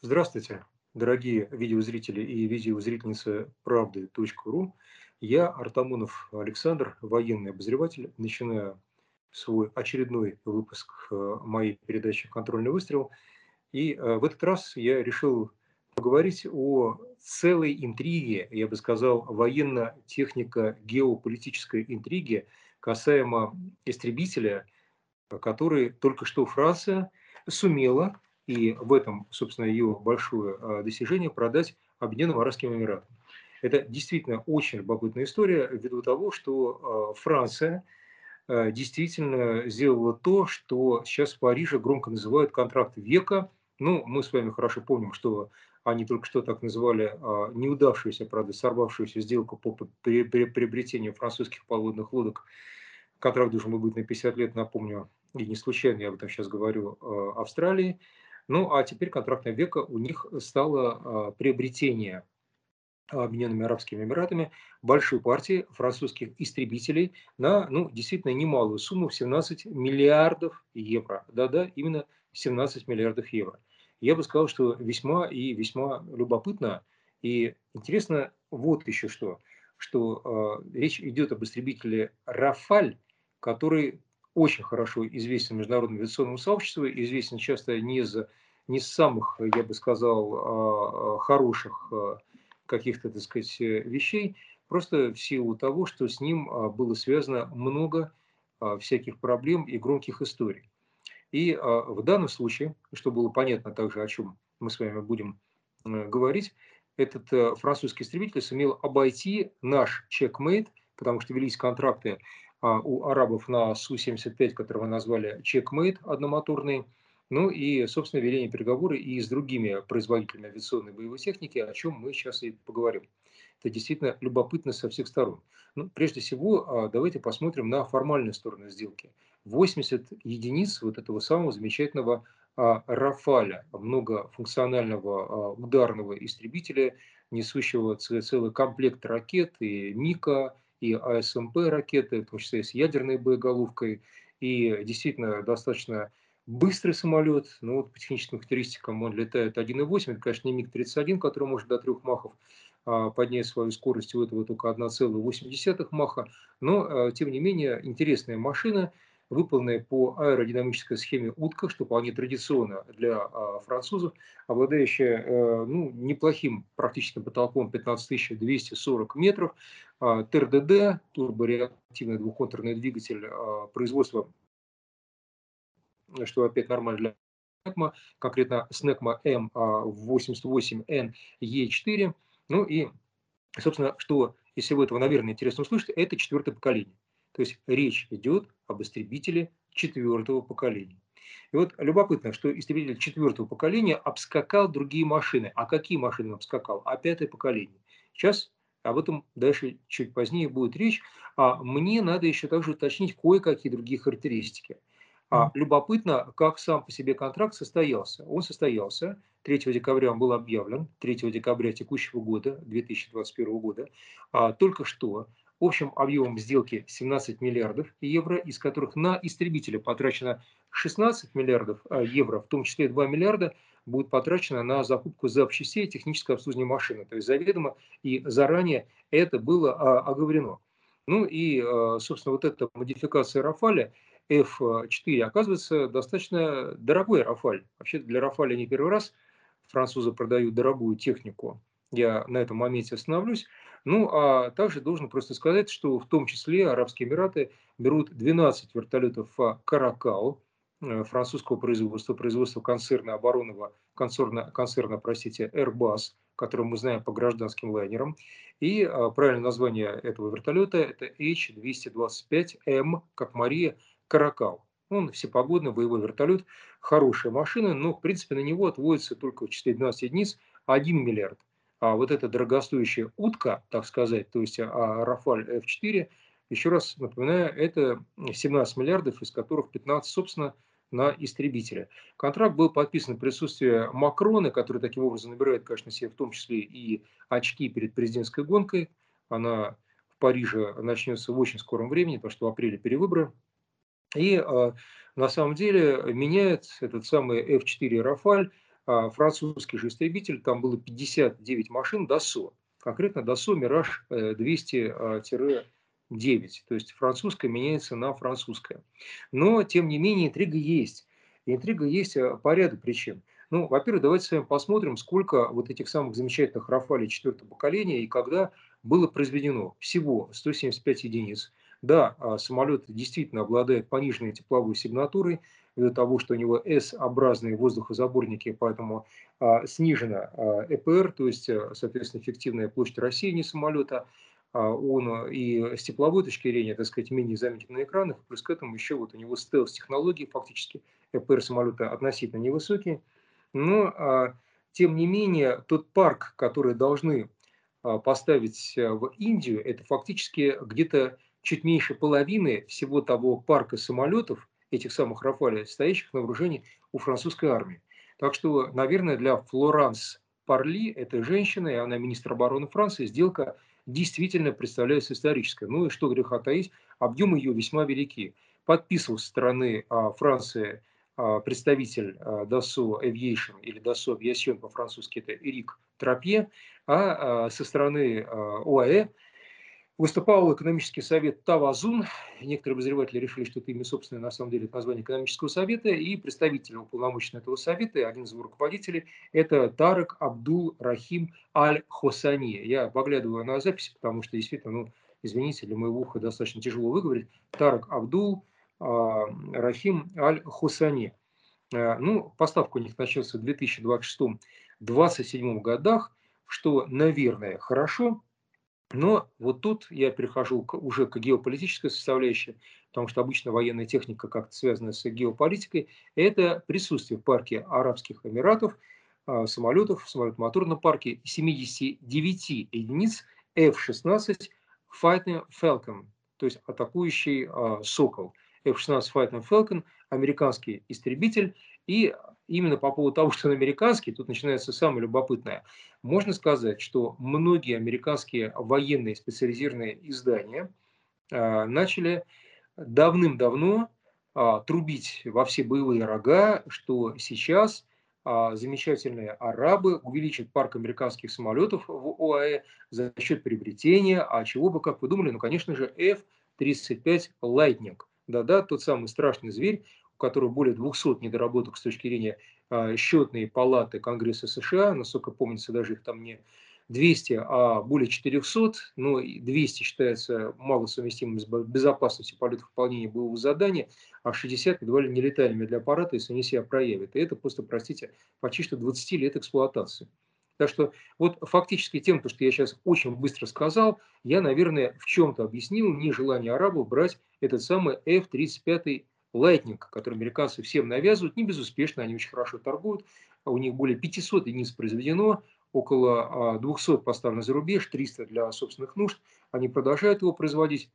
Здравствуйте, дорогие видеозрители и видеозрительницы правды.ру. Я, Артамонов Александр, военный обозреватель, начинаю свой очередной выпуск моей передачи «Контрольный выстрел». И в этот раз я решил поговорить о целой интриге, я бы сказал, военно-технико-геополитической интриге, касаемо истребителя, который только что Франция сумела, и в этом, собственно, ее большое достижение, продать Объединенным Арабским Эмиратам. Это действительно очень любопытная история, ввиду того, что Франция действительно сделала то, что сейчас в Париже громко называют контракт века. Ну, мы с вами хорошо помним, что они только что так называли неудавшуюся, правда, сорвавшуюся сделку по приобретению французских подводных лодок. Контракт должен был быть на 50 лет, напомню, и не случайно я об этом сейчас говорю, Австралии. Ну, а теперь контрактное веко у них стало приобретение Объединенными Арабскими Эмиратами большой партии французских истребителей на, ну, действительно немалую сумму в 17 миллиардов евро. Да-да, именно 17 миллиардов евро. Я бы сказал, что весьма и весьма любопытно и интересно вот еще что речь идет об истребителе «Рафаль», который очень хорошо известен международному авиационному сообществу, известен часто не из самых, я бы сказал, хороших каких-то, так сказать, вещей, просто в силу того, что с ним было связано много всяких проблем и громких историй. И в данном случае, что было понятно также, о чем мы с вами будем говорить, этот французский истребитель сумел обойти наш Checkmate, потому что велись контракты у арабов на Су-75, которого назвали Checkmate одномоторный, ну и, собственно, ведение переговоры и с другими производителями авиационной боевой техники, о чем мы сейчас и поговорим. Это действительно любопытно со всех сторон. Ну, прежде всего, давайте посмотрим на формальную сторону сделки. 80 единиц вот этого самого замечательного «Рафаля», многофункционального ударного истребителя, несущего целый комплект ракет и МИКа, и АСМП ракеты, в том числе и с ядерной боеголовкой, и действительно достаточно быстрый самолет. Ну, вот по техническим характеристикам он летает 1,8, это, конечно, не МиГ-31, который может до 3 махов поднять свою скорость, у этого только 1,8 маха, но, тем не менее, интересная машина, выполненная по аэродинамической схеме утка, что вполне традиционно для французов, обладающая неплохим практическим потолком 15240 метров, ТРДД, турбореактивный двухконтурный двигатель производства, что опять нормально для СНЕКМА, конкретно СНЕКМА М88НЕ4. Ну и, собственно, что из всего этого, наверное, интересно услышать, это 4-е поколение. То есть речь идет об истребителе 4-го поколения. И вот любопытно, что истребитель 4-го поколения обскакал другие машины. А какие машины обскакал? А 5-е поколение. Сейчас об этом дальше чуть позднее будет речь. А мне надо еще также уточнить кое-какие другие характеристики. Любопытно, как сам по себе контракт состоялся. Он состоялся, 3 декабря он был объявлен, 3 декабря текущего года, 2021 года, только что. Общим объемом сделки 17 миллиардов евро, из которых на истребителя потрачено 16 миллиардов евро, в том числе 2 миллиарда будет потрачено на закупку запчастей и техническое обслуживание машины. То есть заведомо и заранее это было оговорено. Ну и, собственно, вот эта модификация «Рафаля» F4 оказывается достаточно дорогой «Рафаль». Вообще для «Рафаля» не первый раз французы продают дорогую технику. Я на этом моменте остановлюсь. Ну, а также должен просто сказать, что в том числе Арабские Эмираты берут 12 вертолетов «Каракал» французского производства концерна «Airbus», который мы знаем по гражданским лайнерам. И правильное название этого вертолета – это H225M, как Мария, «Каракал». Он всепогодный боевой вертолет, хорошая машина, но, в принципе, на него отводится только в числе 12 единиц 1 миллиард. А вот эта дорогостоящая утка, так сказать, то есть «Рафаль F4», еще раз напоминаю, это 17 миллиардов, из которых 15, собственно, на истребителя. Контракт был подписан в присутствии Макрона, который таким образом набирает, конечно, себе в том числе и очки перед президентской гонкой. Она в Париже начнется в очень скором времени, потому что в апреле перевыборы. И на самом деле меняет этот самый F4 «Рафаль» французский же истребитель, там было 59 машин Dassault, конкретно Dassault Mirage 200-9. То есть французское меняется на французское. Но, тем не менее, интрига есть. Интрига есть по ряду причин. Ну, во-первых, давайте с вами посмотрим, сколько вот этих самых замечательных Рафалей 4-го поколения и когда было произведено. Всего 175 единиц. Да, самолет действительно обладает пониженной тепловой сигнатурой, из-за того, что у него S-образные воздухозаборники, поэтому снижена ЭПР, то есть, соответственно, эффективная площадь рассеяния самолета. Он и с тепловой точки зрения, так сказать, менее заметен на экранах, плюс к этому еще вот у него стелс-технологии, фактически ЭПР самолета относительно невысокие. Но, тем не менее, тот парк, который должны поставить в Индию, это фактически где-то чуть меньше половины всего того парка самолетов, этих самых Рафалей, стоящих на вооружении у французской армии. Так что, наверное, для Флоранс Парли, этой женщины, и она министр обороны Франции, сделка действительно представляется исторической. Ну и что греха таить, объемы ее весьма велики. Подписывал со стороны Франции представитель Dassault Aviation, или Dassault Aviation по-французски это Эрик Трапье, а со стороны ОАЭ выступал экономический совет Тавазун. Некоторые обозреватели решили, что это имя собственное, на самом деле, это название экономического совета. И представитель уполномоченного этого совета, один из его руководителей, это Тарак Абдул Рахим Аль-Хосани. Я поглядываю на запись, потому что, действительно, ну, извините, для моего уха достаточно тяжело выговорить. Тарак Абдул Рахим Аль-Хосани. Ну, поставка у них начнется в 2026-2027 годах, что, наверное, хорошо. Но вот тут я перехожу уже к геополитической составляющей, потому что обычно военная техника как-то связана с геополитикой. Это присутствие в парке Арабских Эмиратов самолетов, самолет-моторном парке 79 единиц F-16 Fighting Falcon, то есть атакующий «Сокол». F-16 Fighting Falcon, американский истребитель. И именно по поводу того, что он американский, тут начинается самое любопытное. Можно сказать, что многие американские военные специализированные издания начали давным-давно трубить во все боевые рога, что сейчас замечательные арабы увеличат парк американских самолетов в ОАЭ за счет приобретения, а чего бы, как вы думали, ну, конечно же, F-35 Lightning. Да-да, тот самый страшный зверь, у которого более 200 недоработок с точки зрения счетной палаты Конгресса США. Насколько помнится, даже их там не 200, а более 400. Но 200 считается малосовместимым с безопасностью полета выполнения боевого задания, а 60 едва ли нелетальными для аппарата, если они себя проявят. И это просто, простите, почти что 20 лет эксплуатации. Так что вот фактически тем, что я сейчас очень быстро сказал, я, наверное, в чем-то объяснил нежелание арабов брать этот самый F-35 Lightning, который американцы всем навязывают, не безуспешно, они очень хорошо торгуют, у них более 500 единиц произведено, около 200 поставлено за рубеж, 300 для собственных нужд, они продолжают его производить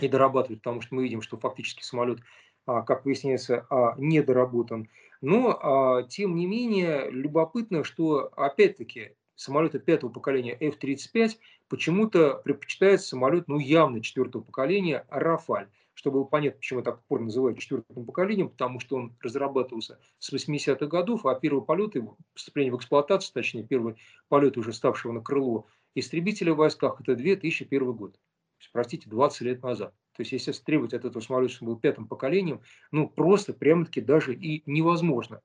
и дорабатывать, потому что мы видим, что фактически самолет, как выясняется, недоработан. Но, тем не менее, любопытно, что, опять-таки, самолеты 5-го поколения F-35 почему-то предпочитают самолет, ну, явно 4-го поколения «Рафаль». Чтобы было понятно, почему это так упорно называют 4-м поколением, потому что он разрабатывался с 80-х годов, а первый полет, его вступление в эксплуатацию, точнее, первый полет уже ставшего на крыло истребителя в войсках, это 2001 год. Простите, 20 лет назад. То есть, если требовать от этого самолета, что он был 5-м поколением, ну, просто прямо-таки даже и невозможно.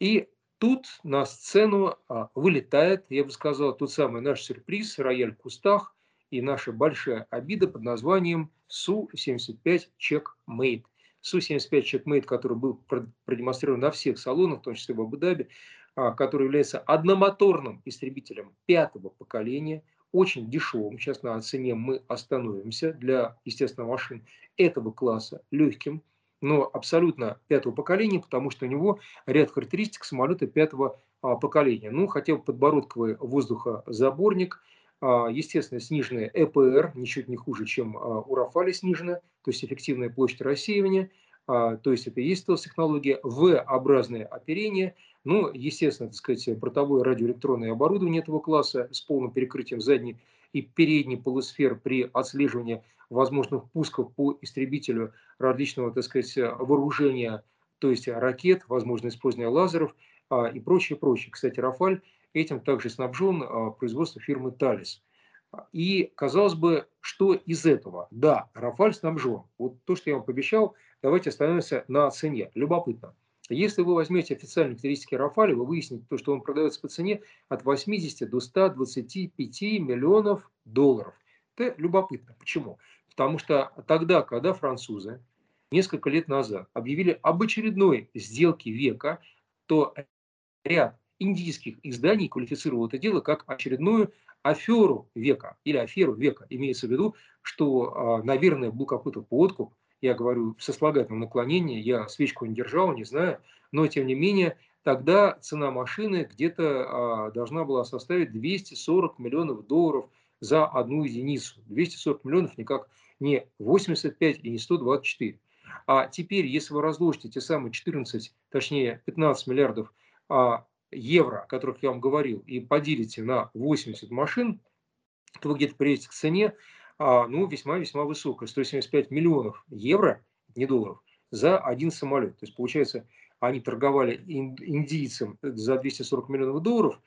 И тут на сцену вылетает, я бы сказал, тот самый наш сюрприз, рояль в кустах, и наша большая обида под названием Су-75 Checkmate. Су-75 Checkmate, который был продемонстрирован на всех салонах, в том числе в Абу-Даби, который является одномоторным истребителем 5-го поколения, очень дешевым. Сейчас на цене мы остановимся для, естественно, машин этого класса легким, но абсолютно 5-го поколения, потому что у него ряд характеристик самолета 5-го поколения. Ну, хотя бы подбородковый воздухозаборник, естественно, сниженная ЭПР, ничуть не хуже, чем у Рафали снижена, то есть эффективная площадь рассеивания, то есть это и есть стелс-технология, V-образное оперение, ну, естественно, так сказать, бортовое радиоэлектронное оборудование этого класса с полным перекрытием задней и передней полусфер при отслеживании возможных пусков по истребителю различного, так сказать, вооружения, то есть ракет, возможно, использование лазеров, и прочее, прочее. Кстати, Рафаль этим также снабжен, производство фирмы Талис. И казалось бы, что из этого? Да, Рафаль снабжен. Вот то, что я вам пообещал, давайте остановимся на цене. Любопытно. Если вы возьмете официальные характеристики Рафаля, вы выясните, то, что он продается по цене от 80 до 125 миллионов долларов. Это любопытно. Почему? Потому что тогда, когда французы несколько лет назад объявили об очередной сделке века, то ряд индийских изданий квалифицировал это дело как очередную аферу века или аферу века. Имеется в виду, что, наверное, был какой-то подкуп. Я говорю в сослагательном наклонении, я свечку не держал, не знаю, но тем не менее тогда цена машины где-то должна была составить 240 миллионов долларов за одну единицу. 240 миллионов никак не 85 и не 124. А теперь, если вы разложите те самые 14, точнее 15 миллиардов евро, о которых я вам говорил, и поделите на 80 машин, то вы где-то придете к цене, ну, весьма-весьма высокая. 175 миллионов евро, не долларов, за один самолет. То есть, получается, они торговали индийцам за 240 миллионов долларов,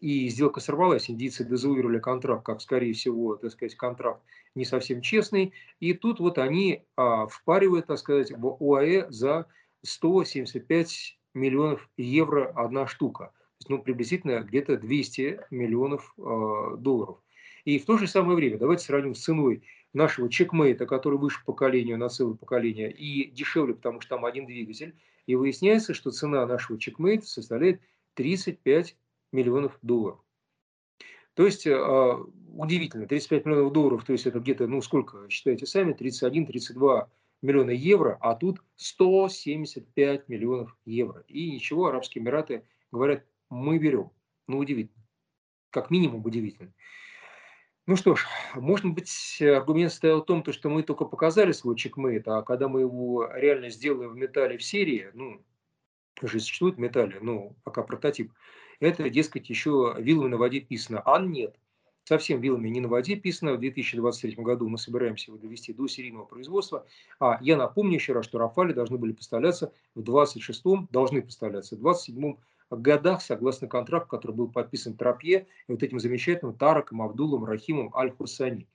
и сделка сорвалась. Индийцы дезавуировали контракт, как, скорее всего, так сказать, контракт не совсем честный. И тут вот они впаривают, так сказать, в ОАЭ за 175 миллионов евро одна штука. То есть, ну, приблизительно где-то 200 миллионов долларов. И в то же самое время давайте сравним с ценой нашего чекмейта, который выше поколению, на целое поколение, и дешевле, потому что там один двигатель. И выясняется, что цена нашего чекмейта составляет 35 миллионов долларов. То есть, удивительно, 35 миллионов долларов, то есть это где-то, ну сколько, считаете сами, 31-32 миллиона евро, а тут 175 миллионов евро. И ничего, Арабские Эмираты говорят, мы берем. Ну, удивительно. Как минимум удивительно. Ну что ж, может быть, аргумент стоял в том, что мы только показали свой чекмейт, а когда мы его реально сделаем в металле в серии, ну, уже существует в металле, но пока прототип, это, дескать, еще вилами на воде писано. А нет, совсем вилами не на воде писано. В 2023 году мы собираемся его довести до серийного производства. А я напомню еще раз, что Рафали должны были поставляться в 26-м, должны поставляться в 27-м годах, согласно контракту, который был подписан Трапье и вот этим замечательным Тараком Абдулом Рахимом Аль-Хосани.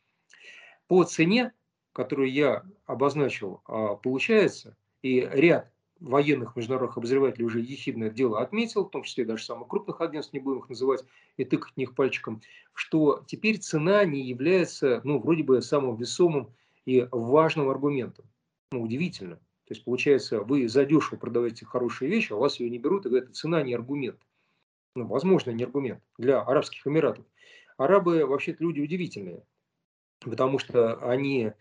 По цене, которую я обозначил, получается, и ряд военных международных обозревателей уже ехидное дело отметил, в том числе даже самых крупных агентств, не будем их называть и тыкать в них пальчиком, что теперь цена не является, ну, вроде бы самым весомым и важным аргументом. Ну, удивительно. То есть, получается, вы задешево продаете хорошие вещи, а у вас ее не берут, и говорят, цена не аргумент. Ну, возможно, не аргумент для Арабских Эмиратов. Арабы, вообще-то, люди удивительные, потому что они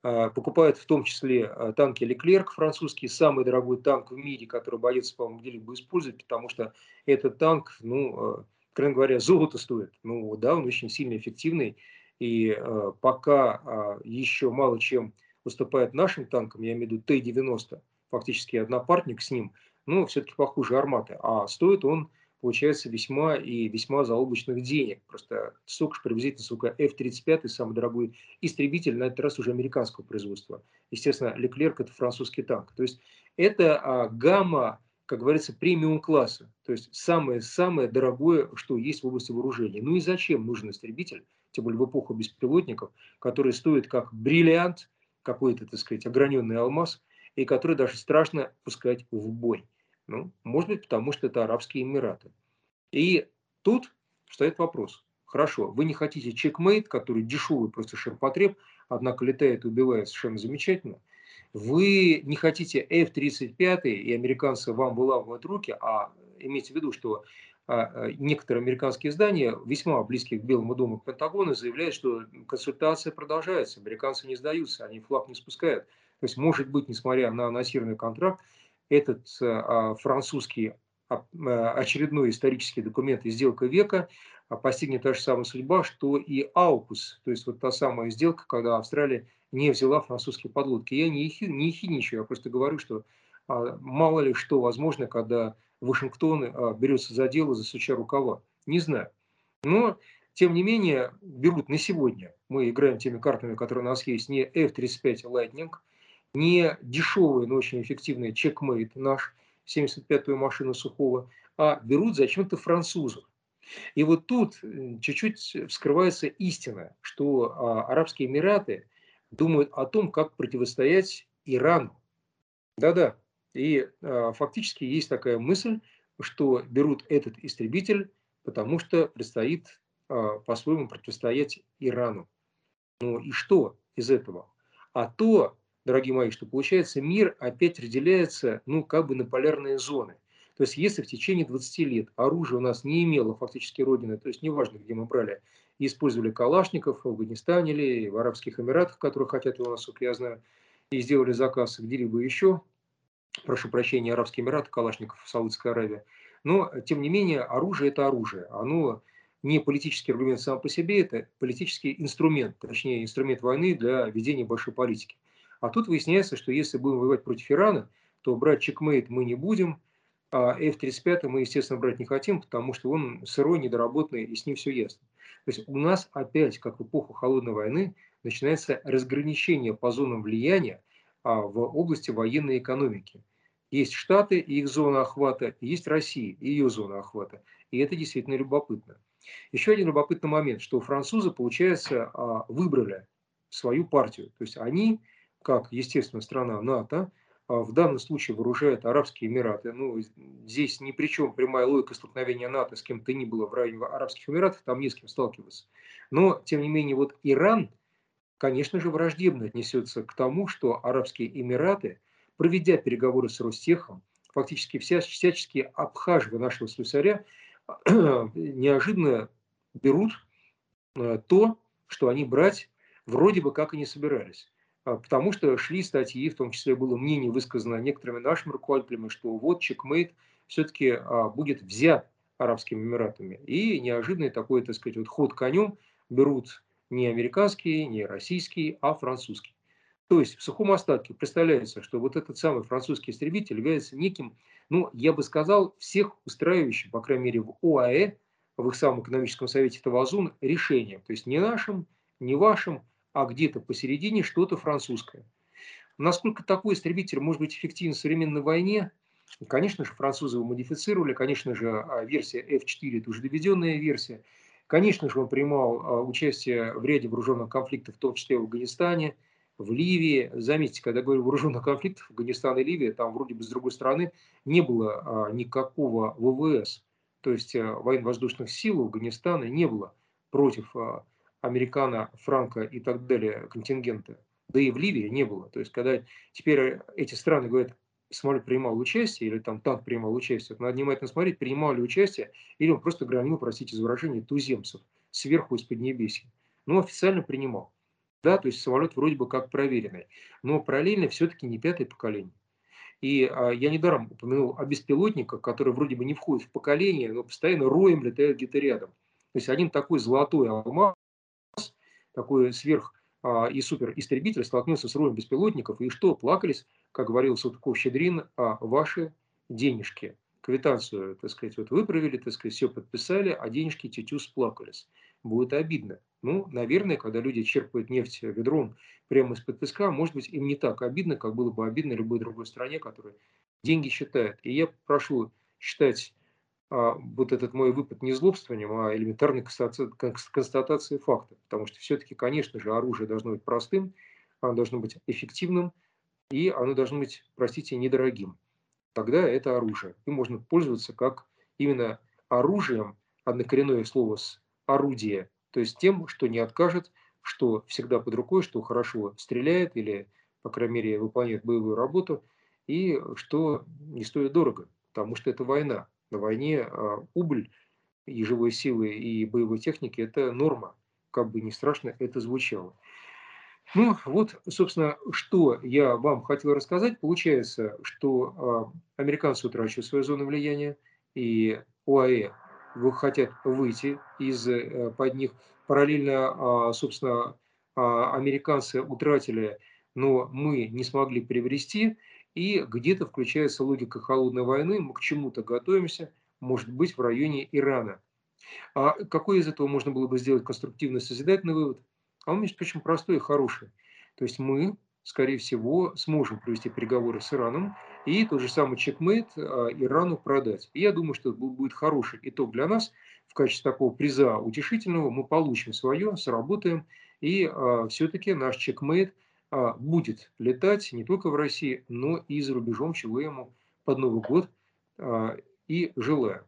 покупают в том числе танки Леклерк французские, самый дорогой танк в мире, который боец, по-моему, где-либо использовать, потому что этот танк, ну, откровенно говоря, золото стоит. Ну, да, он очень сильно эффективный, и пока еще мало чем уступает нашим танкам, я имею в виду Т-90, фактически однопартник с ним, но все-таки похуже Арматы. А стоит он, получается, весьма и весьма заоблачных денег. Просто столько же приблизительно, сколько F-35, самый дорогой истребитель, на этот раз уже американского производства. Естественно, Леклерк – это французский танк. То есть это гамма, как говорится, премиум-класса. То есть самое-самое дорогое, что есть в области вооружения. Ну и зачем нужен истребитель, тем более в эпоху беспилотников, который стоит как бриллиант, какой-то, так сказать, ограненный алмаз, и который даже страшно пускать в бой. Ну, может быть, потому что это Арабские Эмираты. И тут встает вопрос. Хорошо, вы не хотите чекмейт, который дешевый, просто ширпотреб, однако летает и убивает совершенно замечательно. Вы не хотите F-35, и американцы вам вылавливают руки, а имейте в виду, что некоторые американские издания, весьма близкие к Белому дому, к Пентагону, заявляют, что консультация продолжается, американцы не сдаются, они флаг не спускают. То есть, может быть, несмотря на анонсированный контракт, этот французский очередной исторический документ и сделка века постигнет та же самая судьба, что и AUKUS, то есть вот та самая сделка, когда Австралия не взяла французские подлодки. Я не хиничаю, я просто говорю, что мало ли что возможно, когда Вашингтон берется за дело, засуча рукава. Не знаю. Но, тем не менее, берут на сегодня. Мы играем теми картами, которые у нас есть. Не F-35 Lightning, не дешевый, но очень эффективный чекмейт наш, 75-ю машину сухого, а берут зачем-то французов. И вот тут чуть-чуть вскрывается истина, что Арабские Эмираты думают о том, как противостоять Ирану. Да-да, и фактически есть такая мысль, что берут этот истребитель, потому что предстоит по-своему противостоять Ирану. Ну и что из этого? А то, дорогие мои, что получается, мир опять разделяется, ну, как бы на полярные зоны. То есть, если в течение 20 лет оружие у нас не имело фактически родины, то есть, неважно, где мы брали, использовали калашников в Афганистане или в Арабских Эмиратах, которые хотят у нас, как я знаю, и сделали заказ где-либо еще, прошу прощения, Арабские Эмираты, калашников в Саудовской Аравии, но, тем не менее, оружие – это оружие, оно не политический аргумент сам по себе, это политический инструмент, точнее, инструмент войны для ведения большой политики. А тут выясняется, что если будем воевать против Ирана, то брать чекмейт мы не будем, а F-35 мы, естественно, брать не хотим, потому что он сырой, недоработанный, и с ним все ясно. То есть у нас опять, как в эпоху холодной войны, начинается разграничение по зонам влияния в области военной экономики. Есть Штаты и их зона охвата, есть Россия и ее зона охвата. И это действительно любопытно. Еще один любопытный момент, что французы, получается, выбрали свою партию. То есть они, как, естественно, страна НАТО, в данном случае вооружают Арабские Эмираты. Ну, здесь ни при чем прямая логика столкновения НАТО с кем-то ни было в районе Арабских Эмиратов, там не с кем сталкиваться. Но, тем не менее, вот Иран, конечно же, враждебно отнесется к тому, что Арабские Эмираты, проведя переговоры с Ростехом, фактически всячески обхаживая нашего слюсаря, неожиданно берут то, что они брать вроде бы как и не собирались. Потому что шли статьи, в том числе было мнение высказано некоторыми нашими руководителями, что вот чекмейт все-таки будет взят Арабскими Эмиратами. И неожиданный такой, так сказать, вот ход конем берут не американский, не российский, а французский. То есть в сухом остатке представляется, что вот этот самый французский истребитель является неким, ну, я бы сказал, всех устраивающим, по крайней мере, в ОАЭ, в их самом экономическом совете Тавазун, решением. То есть не нашим, не вашим, а где-то посередине что-то французское. Насколько такой истребитель может быть эффективен в современной войне? Конечно же, французы его модифицировали, конечно же, версия F4 – это уже доведенная версия. Конечно же, он принимал участие в ряде вооруженных конфликтов, в том числе в Афганистане, в Ливии. Заметьте, когда говорю вооруженных конфликтов, Афганистан и Ливия, там вроде бы с другой стороны не было никакого ВВС, то есть военно-воздушных сил у Афганистана не было против американо, франко и так далее контингента. Да и в Ливии не было. То есть когда теперь эти страны говорят, самолет принимал участие или там танк принимал участие, надо внимательно смотреть, принимал ли участие или он просто громил, простите за выражение, туземцев сверху из-под небесия. Но официально принимал. Да, то есть самолет вроде бы как проверенный, но параллельно все-таки не пятое поколение. И я недаром упомянул о беспилотниках, которые вроде бы не входят в поколение, но постоянно роем летают где-то рядом. То есть один такой золотой алмаз, такой сверх и супер истребитель столкнулся с роем беспилотников, и что, плакались, как говорил Салтыков-Щедрин, ваши денежки. Квитанцию, так сказать, вот выправили, так сказать, все подписали, а денежки тютю сплакались. Будет обидно. Ну, наверное, когда люди черпают нефть ведром прямо из-под песка, может быть, им не так обидно, как было бы обидно любой другой стране, которая деньги считает. И я прошу считать вот этот мой выпад не злобствованием, а элементарной констатацией факта. Потому что все-таки, конечно же, оружие должно быть простым, оно должно быть эффективным, и оно должно быть, простите, недорогим. Тогда это оружие. И можно пользоваться как именно оружием, однокоренное слово с орудие, то есть тем, что не откажет, что всегда под рукой, что хорошо стреляет или, по крайней мере, выполняет боевую работу, и что не стоит дорого, потому что это война. На войне убыль и живой силы, и боевой техники – это норма. Как бы не страшно это звучало. Ну, вот, собственно, что я вам хотел рассказать. Получается, что американцы утрачивают свою зону влияния, и ОАЭ хотят выйти из-под них. Параллельно, собственно, американцы утратили, но мы не смогли приобрести. И где-то включается логика холодной войны, мы к чему-то готовимся, может быть, в районе Ирана. А какой из этого можно было бы сделать конструктивный, созидательный вывод? А он, между прочим, простой и хороший. То есть мы скорее всего, сможем провести переговоры с Ираном и тот же самый чекмейт Ирану продать. И я думаю, что это будет хороший итог для нас. В качестве такого приза утешительного мы получим свое, сработаем, и все-таки наш чекмейт будет летать не только в России, но и за рубежом, чего ему под Новый год и желаю.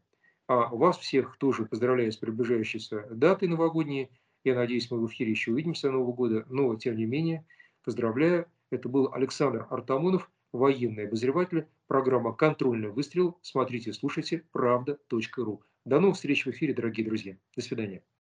Вас всех тоже поздравляю с приближающейся датой новогодней. Я надеюсь, мы в эфире еще увидимся Нового года, но тем не менее поздравляю. Это был Александр Артамонов, военный обозреватель, программа «Контрольный выстрел». Смотрите, слушайте, правда.ру. До новых встреч в эфире, дорогие друзья. До свидания.